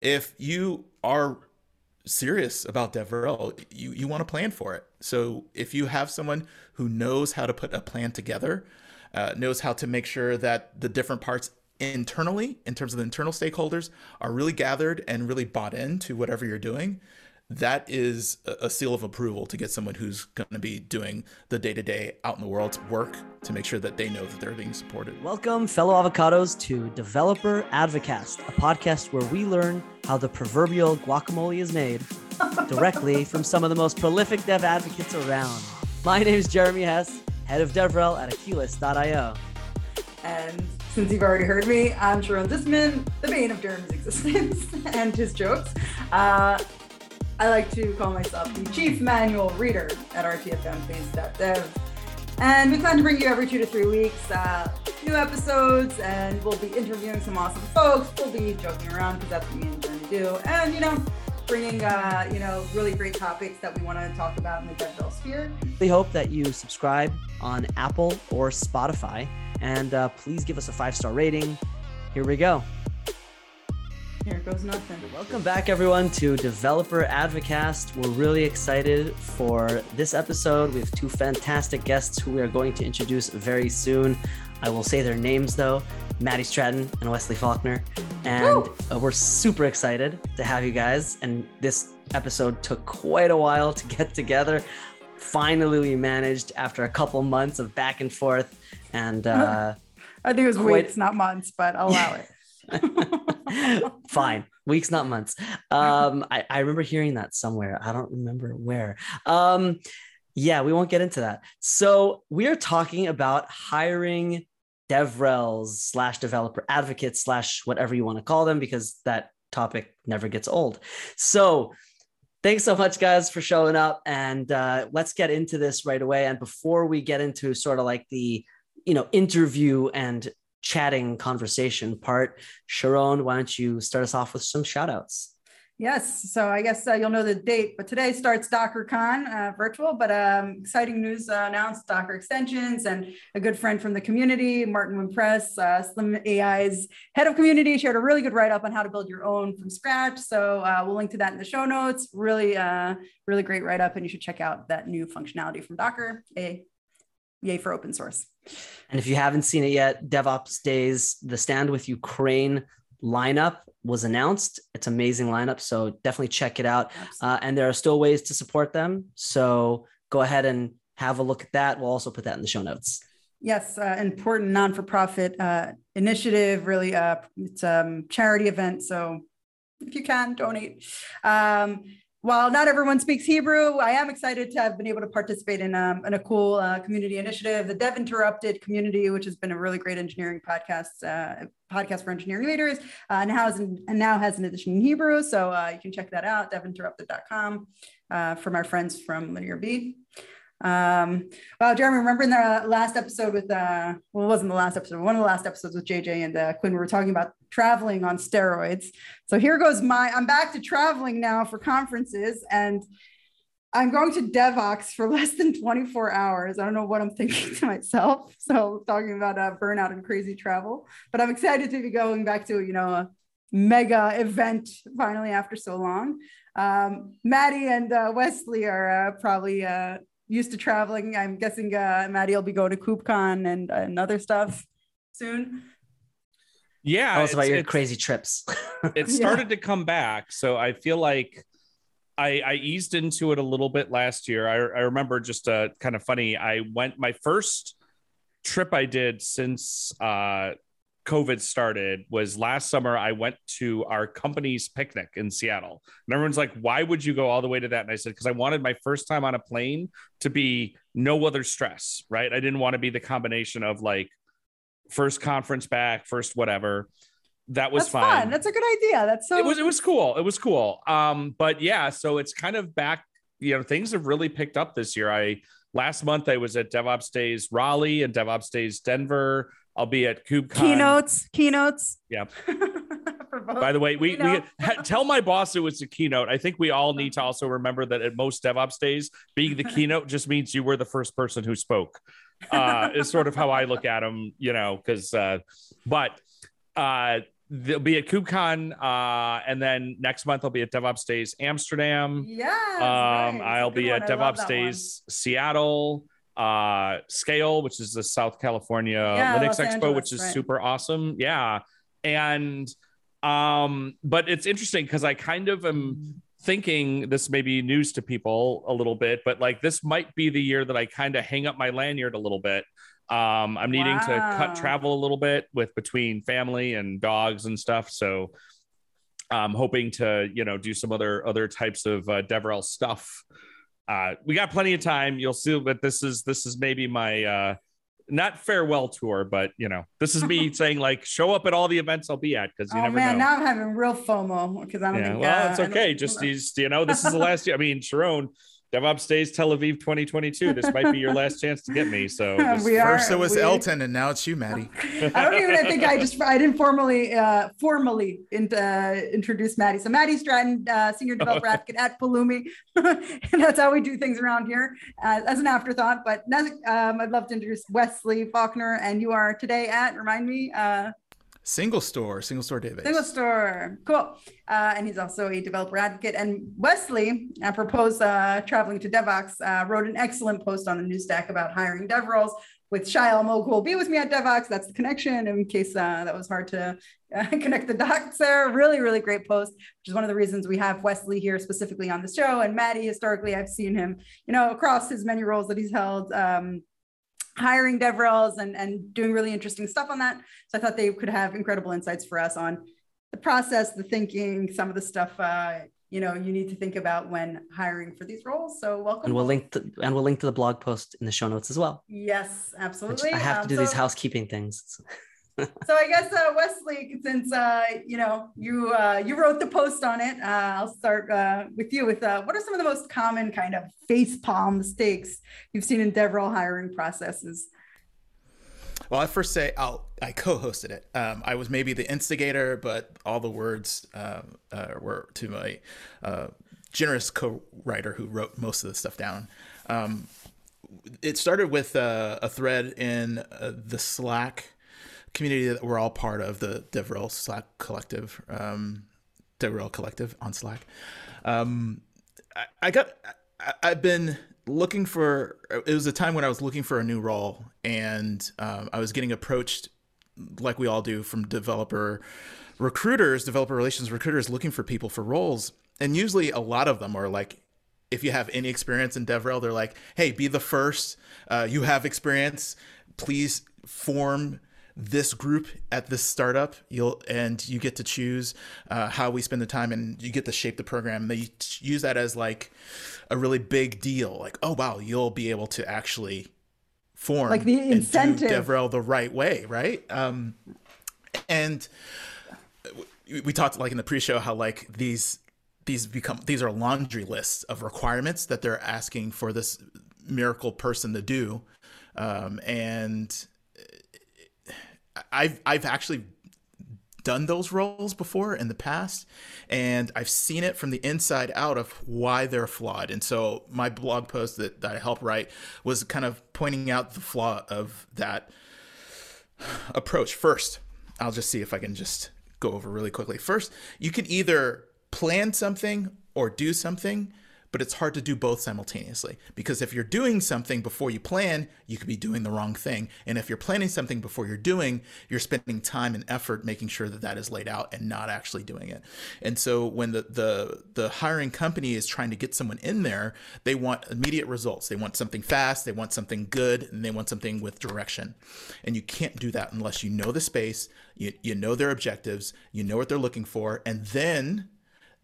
if you are serious about DevRel, you want to plan for it. So if you have someone who knows how to put a plan together, knows how to make sure that the different parts internally, in terms of the internal stakeholders, are really gathered and really bought into whatever you're doing, that is a seal of approval to get someone who's going to be doing the day-to-day out in the world's work to make sure that they know that they're being supported. Welcome, fellow avocados, to Developer Advocast, a podcast where we learn how the proverbial guacamole is made directly from some of the most prolific dev advocates around. My name is Jeremy Hess, head of DevRel at akilis.io. And since you've already heard me, I'm Sharone Zitzman, the bane of Jeremy's existence and his jokes. I like to call myself the chief manual reader at rtfmface.dev. And we plan to bring you every 2 to 3 weeks new episodes, and we'll be interviewing some awesome folks. We'll be joking around because that's what me and Jeremy do. And, bringing, really great topics that we want to talk about in the DevRel sphere. We hope that you subscribe on Apple or Spotify, and please give us a 5-star rating. Here we go. Here goes nothing. Welcome back, everyone, to Developer Advocast. We're really excited for this episode. We have two fantastic guests who we are going to introduce very soon. I will say their names, though: Matty Stratton and Wesley Faulkner. And we're super excited to have you guys. And this episode took quite a while to get together. Finally, we managed after a couple months of back and forth. And I think it was weeks, not months, but I'll allow it. Fine. Weeks, not months. I remember hearing that somewhere. I don't remember where. We won't get into that. So we are talking about hiring DevRels/developer advocates/whatever you want to call them, because that topic never gets old. So thanks so much, guys, for showing up. And let's get into this right away. And before we get into sort of like the, interview and chatting conversation part, Sharone, why don't you start us off with some shout outs? Yes. So I guess you'll know the date, but today starts DockerCon virtual, but exciting news announced, Docker extensions, and a good friend from the community, Martin Wimpress, Slim AI's head of community, shared a really good write-up on how to build your own from scratch. So we'll link to that in the show notes. Really great write-up, and you should check out that new functionality from Docker. Yay for open source. And if you haven't seen it yet, DevOps Days, the Stand With Ukraine lineup was announced. It's an amazing lineup, so definitely check it out. And there are still ways to support them. So go ahead and have a look at that. We'll also put that in the show notes. Yes, important non-for-profit initiative, really. It's a charity event, so if you can, donate. While not everyone speaks Hebrew, I am excited to have been able to participate in a cool community initiative, the Dev Interrupted community, which has been a really great engineering podcast for engineering leaders, and now has an edition in Hebrew. So you can check that out, devinterrupted.com, from our friends from Linear B. Jeremy, remember in the last episode with, well, it wasn't the last episode, one of the last episodes with JJ and Quinn, we were talking about traveling on steroids. So here goes I'm back to traveling now for conferences, and I'm going to DevOps for less than 24 hours. I don't know what I'm thinking to myself. So talking about burnout and crazy travel, but I'm excited to be going back to, a mega event finally after so long. Maddie and Wesley are probably, used to traveling. I'm guessing Maddie will be going to KubeCon and other stuff soon. Yeah. Tell us about your crazy trips. It started to come back. So I feel like I eased into it a little bit last year. I remember just kind of funny. I went, my first trip I did since COVID started was last summer. I went to our company's picnic in Seattle, and everyone's like, why would you go all the way to that? And I said, because I wanted my first time on a plane to be no other stress, right? I didn't want to be the combination of like first conference back, first whatever. That was fun. That's a good idea. It was cool. But yeah, so it's kind of back, things have really picked up this year. Last month I was at DevOps Days Raleigh and DevOps Days Denver. I'll be at KubeCon. Keynotes. Yeah. By the way, we tell my boss it was a keynote. I think we all need to also remember that at most DevOps Days, being the keynote just means you were the first person who spoke. Is sort of how I look at them, because. But they'll be at KubeCon, and then next month I'll be at DevOps Days Amsterdam. Yeah. Nice. I'll be at DevOps Days Seattle. Scale, which is the South California Linux Expo, which is super awesome. Yeah. And but it's interesting because I kind of am thinking this may be news to people a little bit, but like this might be the year that I kind of hang up my lanyard a little bit. I'm needing to cut travel a little bit with between family and dogs and stuff. So I'm hoping to, you know, do some other types of DevRel stuff. We got plenty of time. You'll see, but this is maybe my not farewell tour, but you know, this is me saying like, show up at all the events I'll be at because you never know. Now I'm having real FOMO because I don't think. Well, it's okay. Just these, you know, this is the last year. I mean, Sharone, DevOps Days Tel Aviv 2022. This might be your last chance to get me. So first it was Elton, and now it's you, Matty. I didn't formally introduce Matty. So Matty Stratton, Senior Developer Advocate at Pulumi. And that's how we do things around here as an afterthought. But now, I'd love to introduce Wesley Faulkner, and you are today at, remind me, Single Store database. Single Store, cool. And he's also a developer advocate. And Wesley, apropos traveling to DevOps, wrote an excellent post on the New Stack about hiring DevRels with Shiel Mo, who will be with me at DevOps. That's the connection in case that was hard to connect the dots there. Really, really great post, which is one of the reasons we have Wesley here specifically on the show. And Matty, historically, I've seen him, you know, across his many roles that he's held, hiring DevRels and doing really interesting stuff on that. So I thought they could have incredible insights for us on the process, the thinking, some of the stuff you know, you need to think about when hiring for these roles. So welcome. And we'll link to the blog post in the show notes as well. Yes, absolutely. I have to do these housekeeping things. So I guess Wesley, since you know, you wrote the post on it, I'll start with you. With what are some of the most common kind of facepalm mistakes you've seen in DevRel hiring processes? Well, I first say I co-hosted it. I was maybe the instigator, but all the words were to my generous co-writer who wrote most of the stuff down. It started with a thread in the Slack community that we're all part of, the DevRel Slack collective, DevRel collective on Slack. I've been looking for, it was a time when I was looking for a new role, and I was getting approached, like we all do, from developer relations recruiters looking for people for roles. And usually a lot of them are like, if you have any experience in DevRel, they're like, hey, be the first, you have experience, please form this group at this startup, you get to choose how we spend the time, and you get to shape the program. They use that as like a really big deal, like, oh wow, you'll be able to actually form like the incentive and do DevRel the right way, right? And we talked like in the pre-show how like these are laundry lists of requirements that they're asking for this miracle person to do, and I've actually done those roles before in the past, and I've seen it from the inside out of why they're flawed. And so my blog post that I helped write was kind of pointing out the flaw of that approach. First, I'll just see if I can just go over really quickly. First, you could either plan something or do something, but it's hard to do both simultaneously, because if you're doing something before you plan, you could be doing the wrong thing. And if you're planning something before you're doing, you're spending time and effort making sure that is laid out and not actually doing it. And so when the hiring company is trying to get someone in there, they want immediate results. They want something fast, they want something good, and they want something with direction. And you can't do that unless you know the space, you know their objectives, you know what they're looking for, and then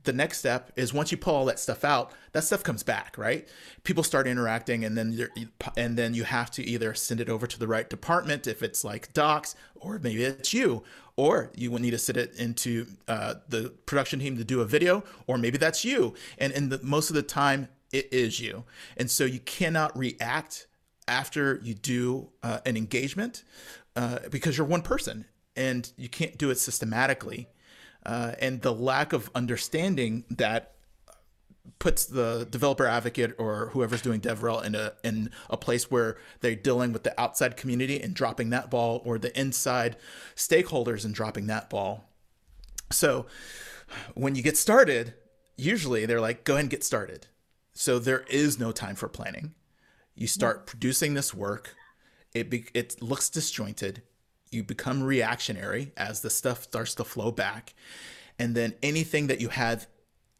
the next step is once you pull all that stuff out, that stuff comes back, right? People start interacting, and then you have to either send it over to the right department if it's like docs, or maybe it's you, or you will need to send it into the production team to do a video, or maybe that's you. And most of the time it is you. And so you cannot react after you do an engagement because you're one person and you can't do it systematically. And the lack of understanding that puts the developer advocate or whoever's doing DevRel in a place where they're dealing with the outside community and dropping that ball, or the inside stakeholders and dropping that ball. So when you get started, usually they're like, go ahead and get started. So there is no time for planning. You start producing this work. It looks disjointed. You become reactionary as the stuff starts to flow back. And then anything that you had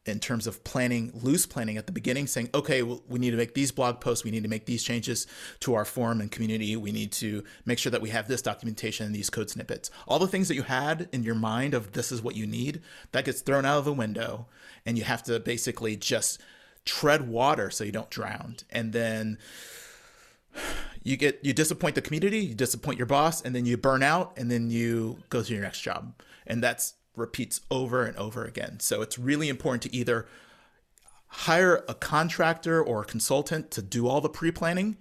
in terms of planning, loose planning at the beginning, saying, okay, well, we need to make these blog posts. We need to make these changes to our forum and community. We need to make sure that we have this documentation and these code snippets. All the things that you had in your mind of this is what you need, that gets thrown out of the window. And you have to basically just tread water so you don't drown. And then you disappoint the community, you disappoint your boss, and then you burn out, and then you go to your next job. And that's repeats over and over again. So it's really important to either hire a contractor or a consultant to do all the pre-planning,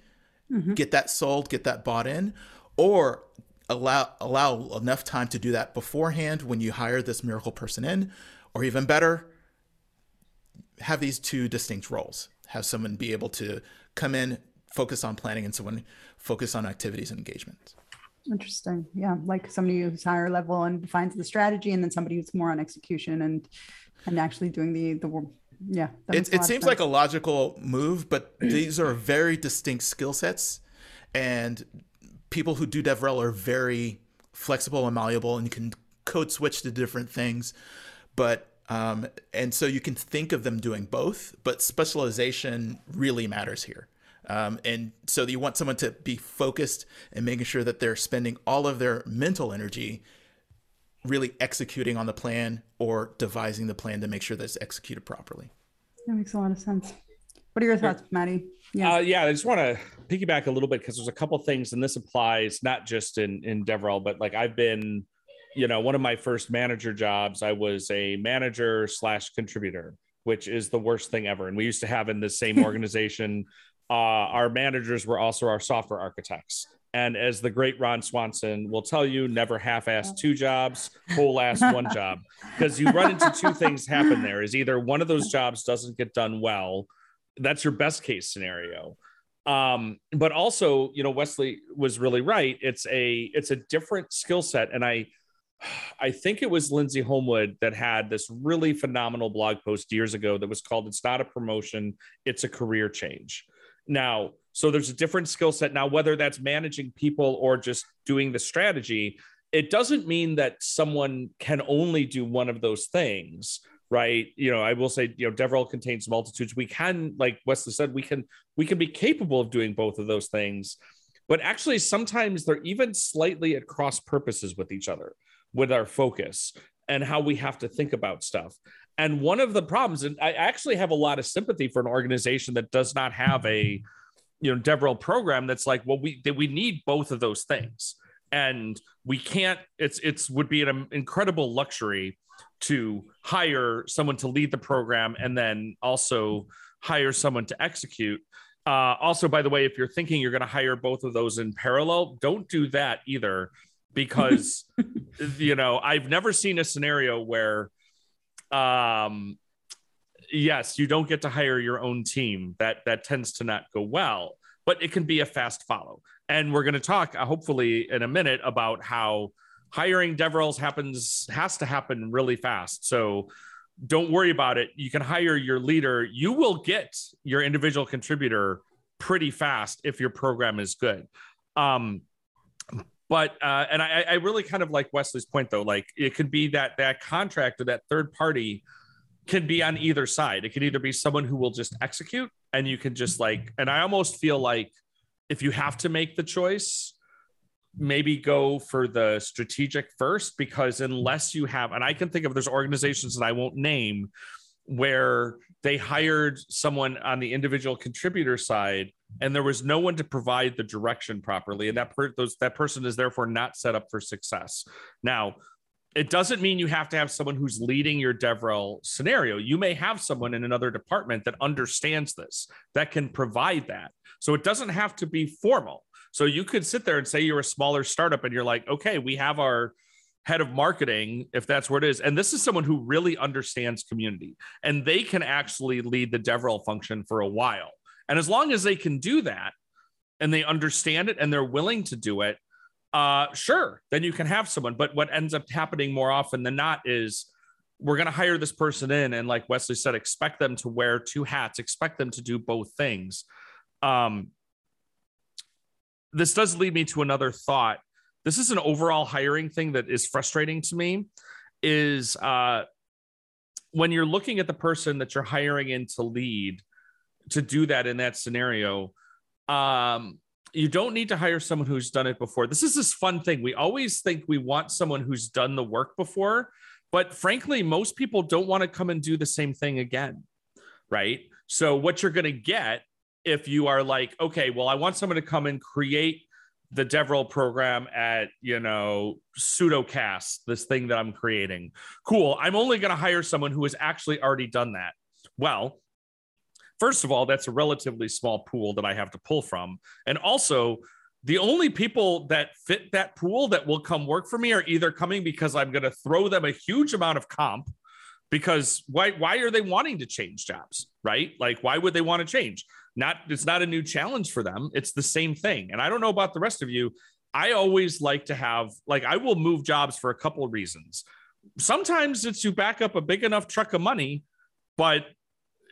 get that sold, get that bought in, or allow enough time to do that beforehand when you hire this miracle person in, or even better, have these two distinct roles. Have someone be able to come in, focus on planning, and someone focus on activities and engagement. Interesting. Yeah. Like somebody who's higher level and defines the strategy, and then somebody who's more on execution and actually doing the yeah. It seems like a logical move, but these are very distinct skill sets, and people who do DevRel are very flexible and malleable, and you can code switch to different things, but and so you can think of them doing both, but specialization really matters here. And so you want someone to be focused and making sure that they're spending all of their mental energy really executing on the plan or devising the plan to make sure that it's executed properly. That makes a lot of sense. What are your thoughts, Matty? Yeah, I just want to piggyback a little bit because there's a couple things, and this applies not just in DevRel, but like I've been, one of my first manager jobs, I was a manager/contributor, which is the worst thing ever. And we used to have in the same organization, our managers were also our software architects. And as the great Ron Swanson will tell you, never half-ass two jobs, whole-ass one job. Because you run into two things happen there is either one of those jobs doesn't get done well. That's your best case scenario. But also, Wesley was really right. It's a different skill set. And I think it was Lindsay Homewood that had this really phenomenal blog post years ago that was called, "It's not a promotion, it's a career change." Now, so there's a different skill set. Now, whether that's managing people or just doing the strategy, it doesn't mean that someone can only do one of those things, right? I will say, DevRel contains multitudes. We can, like Wesley said, we can be capable of doing both of those things, but actually sometimes they're even slightly at cross purposes with each other, with our focus and how we have to think about stuff. And one of the problems, and I actually have a lot of sympathy for an organization that does not have a, DevRel program that's like, well, we need both of those things, and we can't. It would be an incredible luxury to hire someone to lead the program and then also hire someone to execute. Also, by the way, if you're thinking you're going to hire both of those in parallel, don't do that either, because I've never seen a scenario where. Yes, you don't get to hire your own team. That tends to not go well, but it can be a fast follow. And we're going to talk, hopefully in a minute, about how hiring DevRels has to happen really fast. So don't worry about it. You can hire your leader. You will get your individual contributor pretty fast if your program is good. But I really kind of like Wesley's point, though, like it could be that contract or that third party can be on either side. It can either be someone who will just execute, and you can just and I almost feel like if you have to make the choice, maybe go for the strategic first, because unless you have, and I can think of, there's organizations that I won't name where they hired someone on the individual contributor side, and there was no one to provide the direction properly. And that person is therefore not set up for success. Now, it doesn't mean you have to have someone who's leading your DevRel scenario. You may have someone in another department that understands this, that can provide that. So it doesn't have to be formal. So you could sit there and say you're a smaller startup and you're like, okay, we have our head of marketing, if that's where it is. And this is someone who really understands community, and they can actually lead the DevRel function for a while. And as long as they can do that and they understand it and they're willing to do it, sure, then you can have someone. But what ends up happening more often than not is we're going to hire this person in. And like Wesley said, expect them to wear two hats, expect them to do both things. This does lead me to another thought. This is an overall hiring thing that is frustrating to me, is when you're looking at the person that you're hiring in to lead, to do that in that scenario, you don't need to hire someone who's done it before. This is this fun thing. We always think we want someone who's done the work before, but frankly, most people don't want to come and do the same thing again, right? So what you're going to get if you are like, okay, well, I want someone to come and create the DevRel program at, you know, pseudocast, this thing that I'm creating. Cool. I'm only going to hire someone who has actually already done that. Well, first of all, that's a relatively small pool that I have to pull from. And also, the only people that fit that pool that will come work for me are either coming because I'm going to throw them a huge amount of comp, because why are they wanting to change jobs, right? Like, why would they want to change? It's not a new challenge for them. It's the same thing. And I don't know about the rest of you. I always like to have, like, I will move jobs for a couple of reasons. Sometimes it's you back up a big enough truck of money, but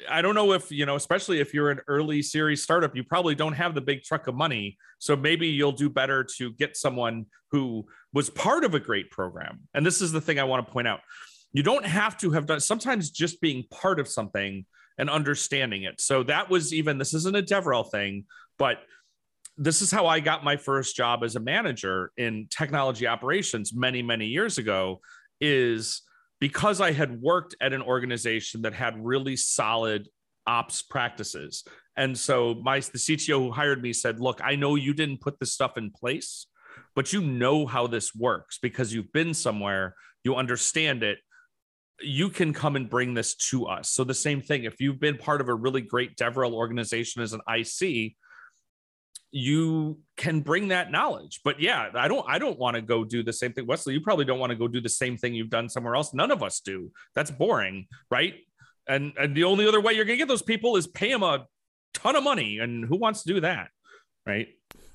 I don't know if, you know, especially if you're an early series startup, you probably don't have the big truck of money. So maybe you'll do better to get someone who was part of a great program. And this is the thing I want to point out. You don't have to have done, sometimes just being part of something and understanding it. So that was even, this isn't a DevRel thing, but this is how I got my first job as a manager in technology operations many, many years ago, is because I had worked at an organization that had really solid ops practices. And so the CTO who hired me said, look, I know you didn't put this stuff in place, but you know how this works because you've been somewhere, you understand it. You can come and bring this to us. So the same thing, if you've been part of a really great DevRel organization as an IC, you can bring that knowledge. But yeah, I don't want to go do the same thing. Wesley, you probably don't want to go do the same thing you've done somewhere else. None of us do. That's boring, right? And the only other way you're going to get those people is pay them a ton of money. And who wants to do that, right?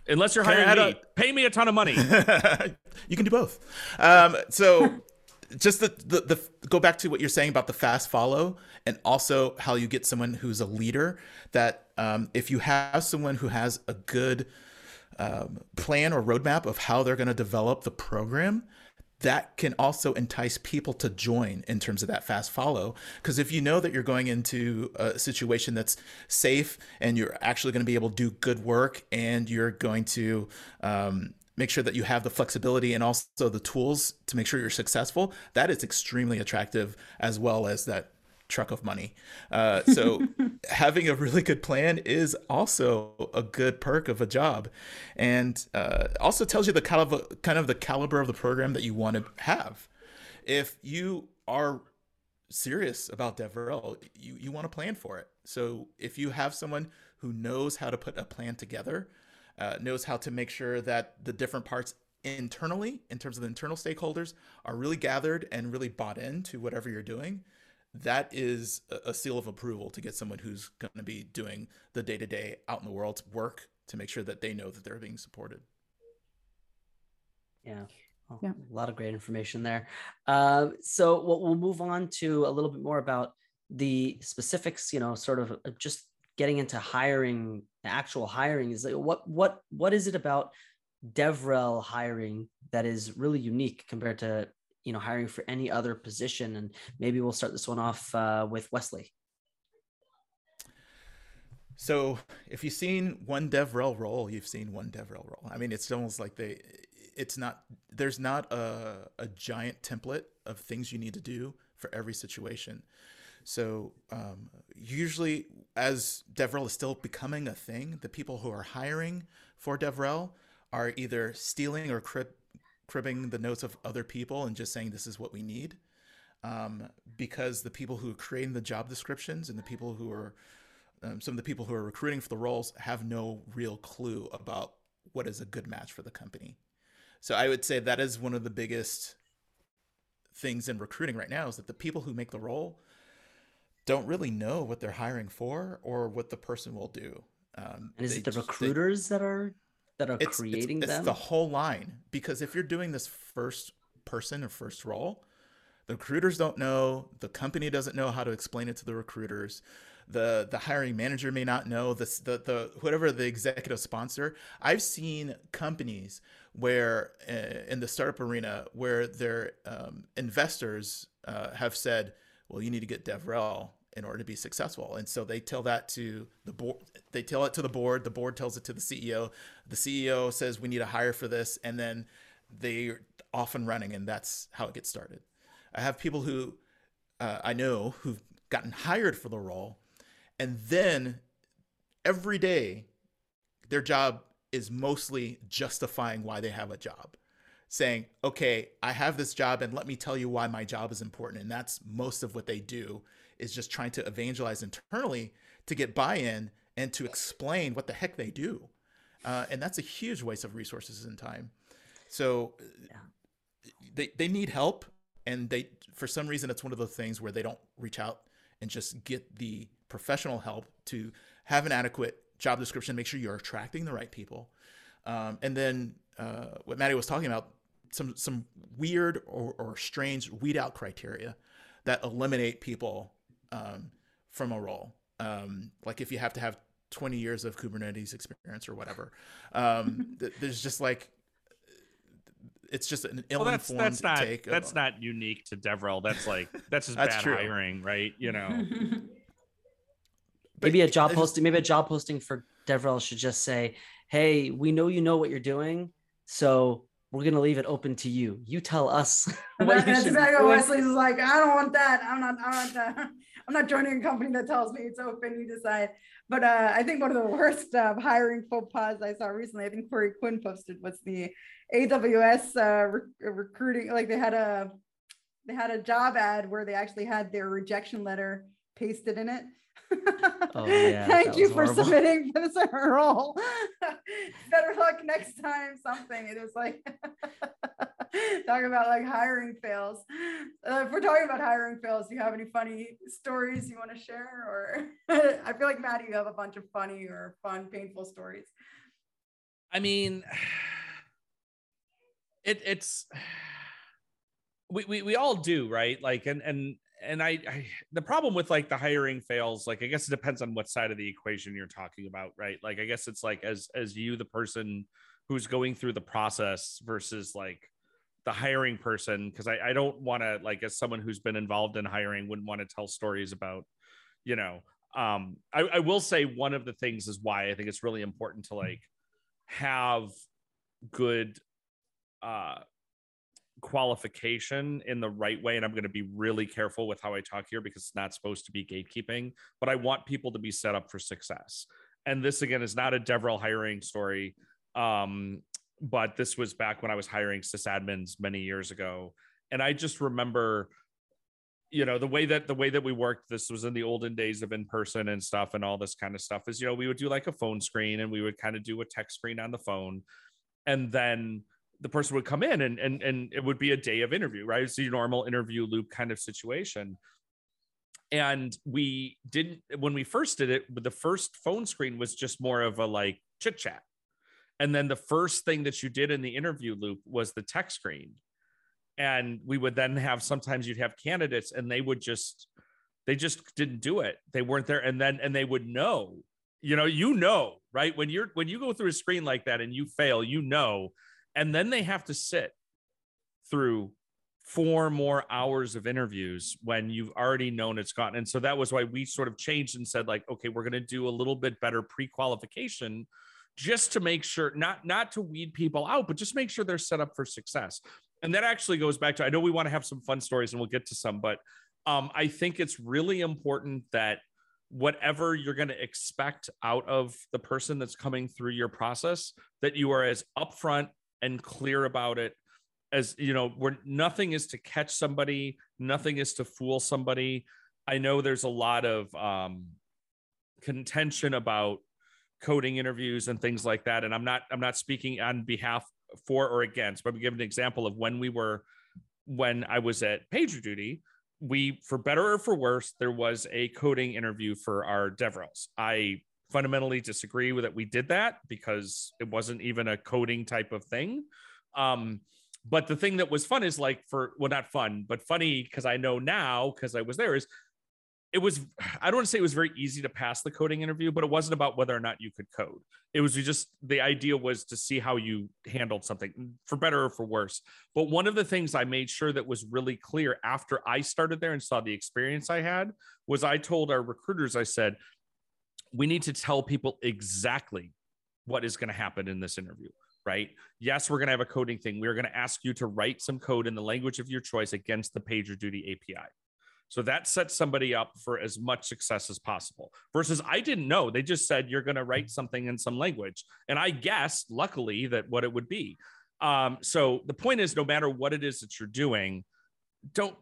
Unless you're hiring me. Pay me a ton of money. You can do both. So... Just the go back to what you're saying about the fast follow, and also how you get someone who's a leader, that if you have someone who has a good plan or roadmap of how they're going to develop the program, that can also entice people to join in terms of that fast follow. Because if you know that you're going into a situation that's safe and you're actually going to be able to do good work, and you're going to make sure that you have the flexibility and also the tools to make sure you're successful, that is extremely attractive, as well as that truck of money. So having a really good plan is also a good perk of a job, and also tells you the caliber of the program that you want to have. If you are serious about DevRel, you want to plan for it. So if you have someone who knows how to put a plan together, knows how to make sure that the different parts internally, in terms of the internal stakeholders, are really gathered and really bought into whatever you're doing, that is a seal of approval to get someone who's going to be doing the day-to-day out in the world's work to make sure that they know that they're being supported. Yeah. Well, yeah. A lot of great information there. So we'll move on to a little bit more about the specifics, you know, sort of just getting into hiring, actual hiring. Is like, what is it about DevRel hiring that is really unique compared to, you know, hiring for any other position? And maybe we'll start this one off with Wesley. So if you've seen one DevRel role, you've seen one DevRel role. I mean, it's almost like there's not a giant template of things you need to do for every situation. So usually, as DevRel is still becoming a thing, the people who are hiring for DevRel are either stealing or cribbing the notes of other people and just saying, this is what we need. Because the people who are creating the job descriptions and the people who are, some of the people who are recruiting for the roles have no real clue about what is a good match for the company. So I would say that is one of the biggest things in recruiting right now, is that the people who make the role don't really know what they're hiring for or what the person will do. And is it the recruiters that are creating them? It's the whole line. Because if you're doing this first person or first role, The recruiters don't know. The company doesn't know how to explain it to the recruiters. The hiring manager may not know. The whatever the executive sponsor. I've seen companies where in the startup arena where their investors have said, well, you need to get DevRel in order to be successful. And so they tell that to the board, they tell it to the board tells it to the CEO says we need a hire for this, and then they're off and running, and that's how it gets started. I have people who I know who've gotten hired for the role, and then every day their job is mostly justifying why they have a job, saying, okay, I have this job and let me tell you why my job is important. And that's most of what they do, is just trying to evangelize internally to get buy-in and to explain what the heck they do. And that's a huge waste of resources and time. So they need help. And they, for some reason, it's one of the things where they don't reach out and just get the professional help to have an adequate job description, make sure you're attracting the right people. And then what Matty was talking about, some weird or strange weed out criteria that eliminate people from a role. Like if you have to have 20 years of Kubernetes experience or whatever, there's just like, it's just an ill-informed take. That's not unique to DevRel. That's like, that's just that's bad true. Hiring, right? You know. But maybe a job posting for DevRel should just say, hey, we know you know what you're doing, so we're going to leave it open to you. You tell us. That's exactly what Wesley's like. I don't want that. I'm not joining a company that tells me it's open. You decide. But I think one of the worst hiring faux pas I saw recently, I think Corey Quinn posted, what's the AWS recruiting? Like they had a job ad where they actually had their rejection letter pasted in it. Oh, yeah, thank you for submitting for this role. Better luck next time. Something. It was like talking about like hiring fails. If we're talking about hiring fails, do you have any funny stories you want to share? Or I feel like Matty, you have a bunch of funny or fun, painful stories. I mean, it's we all do, right? Like and I the problem with like the hiring fails, like I guess it depends on what side of the equation you're talking about, right? Like I guess it's like as you, the person who's going through the process, versus like the hiring person, because I don't want to, like, as someone who's been involved in hiring, wouldn't want to tell stories about, you know, I will say one of the things is why I think it's really important to like have good qualification in the right way. And I'm going to be really careful with how I talk here because it's not supposed to be gatekeeping, but I want people to be set up for success. And this again is not a DevRel hiring story. But this was back when I was hiring sysadmins many years ago. And I just remember, you know, the way that we worked, this was in the olden days of in-person and stuff and all this kind of stuff is, you know, we would do like a phone screen and we would kind of do a tech screen on the phone. And then the person would come in and it would be a day of interview, right? It's your normal interview loop kind of situation. And we didn't, when we first did it, the first phone screen was just more of a like chit chat. And then the first thing that you did in the interview loop was the tech screen. And we would then have, sometimes you'd have candidates and they just didn't do it. They weren't there. And they would know, you know, right? When you go through a screen like that and you fail, you know. And then they have to sit through 4 more hours of interviews when you've already known it's gone. And so that was why we sort of changed and said like, okay, we're going to do a little bit better pre-qualification just to make sure not to weed people out, but just make sure they're set up for success. And that actually goes back to, I know we want to have some fun stories and we'll get to some, but I think it's really important that whatever you're going to expect out of the person that's coming through your process, that you are as upfront and clear about it as, you know, where nothing is to catch somebody, nothing is to fool somebody. I know there's a lot of contention about coding interviews and things like that. And I'm not speaking on behalf for or against, but I'm giving an example of when I was at PagerDuty, we, for better or for worse, there was a coding interview for our DevRels. I fundamentally disagree with it. We did that because it wasn't even a coding type of thing. But the thing that was fun is like for, well, not fun, but funny, because I know now, because I was there, is it was, I don't want to say it was very easy to pass the coding interview, but it wasn't about whether or not you could code. It was just, the idea was to see how you handled something, for better or for worse. But one of the things I made sure that was really clear after I started there and saw the experience I had was I told our recruiters, I said, we need to tell people exactly what is going to happen in this interview. Right? Yes, we're going to have a coding thing. We're going to ask you to write some code in the language of your choice against the PagerDuty API. So that sets somebody up for as much success as possible. Versus, I didn't know. They just said, you're going to write something in some language. And I guessed, luckily, that what it would be. So the point is, no matter what it is that you're doing,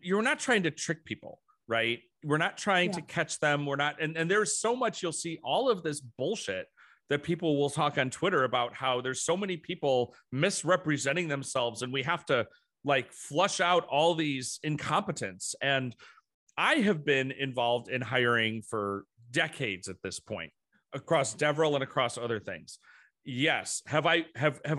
you're not trying to trick people, right? We're not trying to catch them. We're not, and there's so much, you'll see all of this bullshit that people will talk on Twitter about how there's so many people misrepresenting themselves and we have to like flush out all these incompetence. And I have been involved in hiring for decades at this point across DevRel and across other things. Yes. Have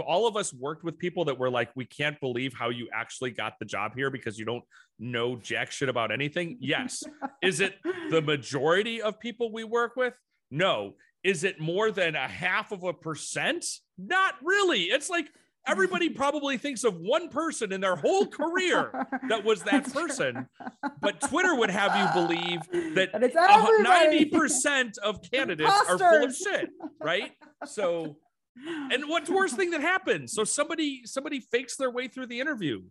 all of us worked with people that were like, we can't believe how you actually got the job here because you don't know jack shit about anything? Yes. Is it the majority of people we work with? No. Is it more than 0.5%? Not really. It's like everybody probably thinks of one person in their whole career that was that person. But Twitter would have you believe that 90% of candidates are full of shit, right? So, and what's the worst thing that happens? So somebody fakes their way through the interview.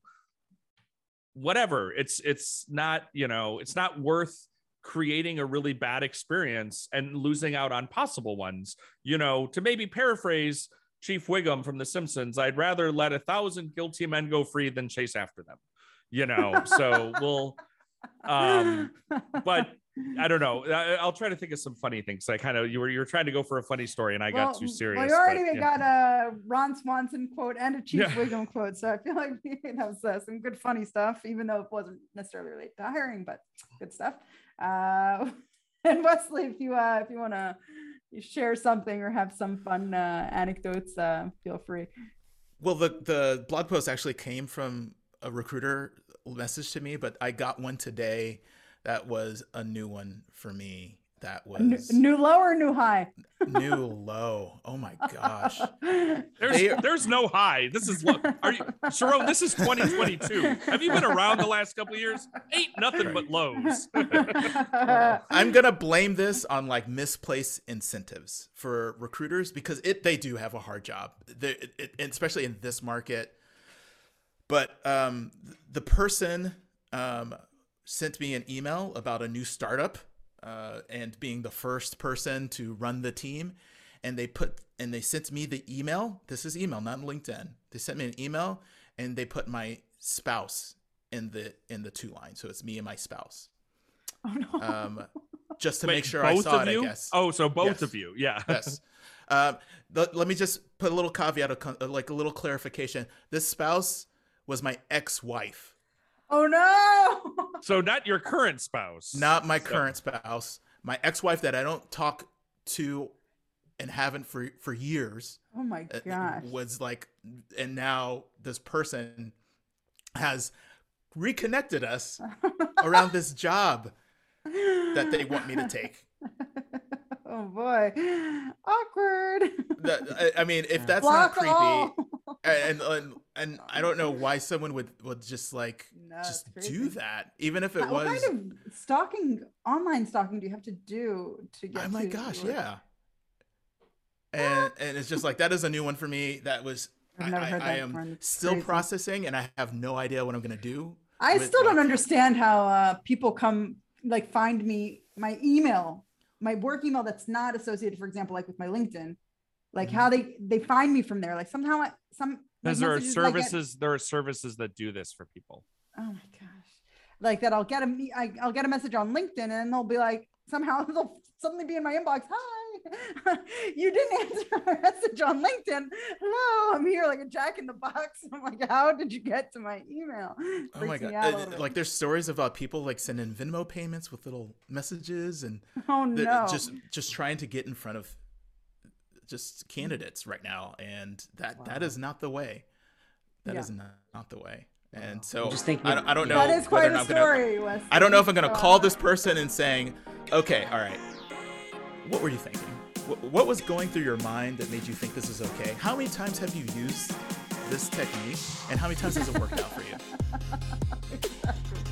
Whatever. It's not, you know, it's not worth creating a really bad experience and losing out on possible ones. You know, to maybe paraphrase Chief Wiggum from The Simpsons, I'd rather let 1,000 guilty men go free than chase after them, you know? So we'll, but I don't know. I'll try to think of some funny things. I kind of, you were trying to go for a funny story and I got too serious. Well, you already got a Ron Swanson quote and a Chief Wiggum quote. So I feel like that was some good funny stuff, even though it wasn't necessarily related to hiring, but good stuff. And Wesley, if you want to share something or have some fun anecdotes, feel free. Well, the blog post actually came from a recruiter message to me, but I got one today that was a new one for me. That was new low or new high? New low. Oh my gosh. There's no high. This is low. Are you, Sharone, this is 2022. Have you been around the last couple of years? Ain't nothing but lows. I'm going to blame this on like misplaced incentives for recruiters because they do have a hard job, especially in this market. But the person sent me an email about a new startup and being the first person to run the team. And they sent me the email. This is email, not LinkedIn. They sent me an email and they put my spouse in the two line. So it's me and my spouse. Oh no. Just to make sure I saw it, I guess. Oh, so both of you. Yeah. Yes. Let me just put a little caveat, like a little clarification. This spouse was my ex-wife. Oh no! So not your current spouse. Not my current spouse. My ex-wife that I don't talk to and haven't for years. Oh my gosh. Was like, and now this person has reconnected us around this job that they want me to take. Oh boy. Awkward. I mean, if that's not creepy. And I don't know why someone would just like just do that, even if it was. What kind of online stalking do you have to do to get? Oh my gosh, yeah. And it's just like, that is a new one for me. That was I am still processing, and I have no idea what I'm gonna do. I still don't understand how people come like find me my email, my work email that's not associated, for example, like with my LinkedIn. Like how they find me from there, like somehow because like there are services that do this for people. Oh my gosh! Like that, I'll get a message on LinkedIn, and they'll be like, somehow they'll suddenly be in my inbox. Hi, you didn't answer my message on LinkedIn. Hello, I'm here like a jack in the box. I'm like, how did you get to my email? Oh my god! Like there's stories about people like sending Venmo payments with little messages, and just trying to get in front of just candidates right now, and that is not the way. That is not not the way. And so I don't know. That is quite a story, Wesley. I don't know if I'm going to call this person and saying, okay, all right, what were you thinking? What was going through your mind that made you think this is okay? How many times have you used this technique, and how many times has it worked out for you?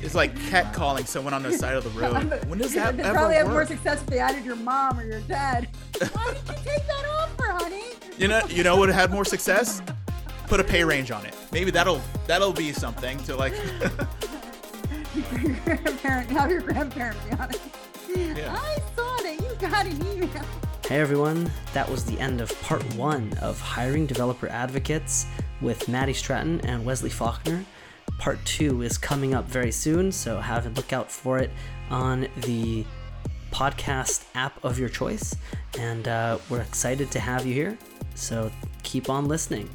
It's like catcalling someone on the side of the road. When does that ever work? You probably have more success if they added your mom or your dad. Why did you take that offer, honey? You know what had more success? Put a pay range on it. Maybe that'll be something to like. Have your grandparent be honest. Yeah. I saw that you got an email. Hey everyone, that was the end of part one of Hiring Developer Advocates with Matty Stratton and Wesley Faulkner. Part two is coming up very soon, so have a lookout for it on the podcast app of your choice. And we're excited to have you here, so keep on listening.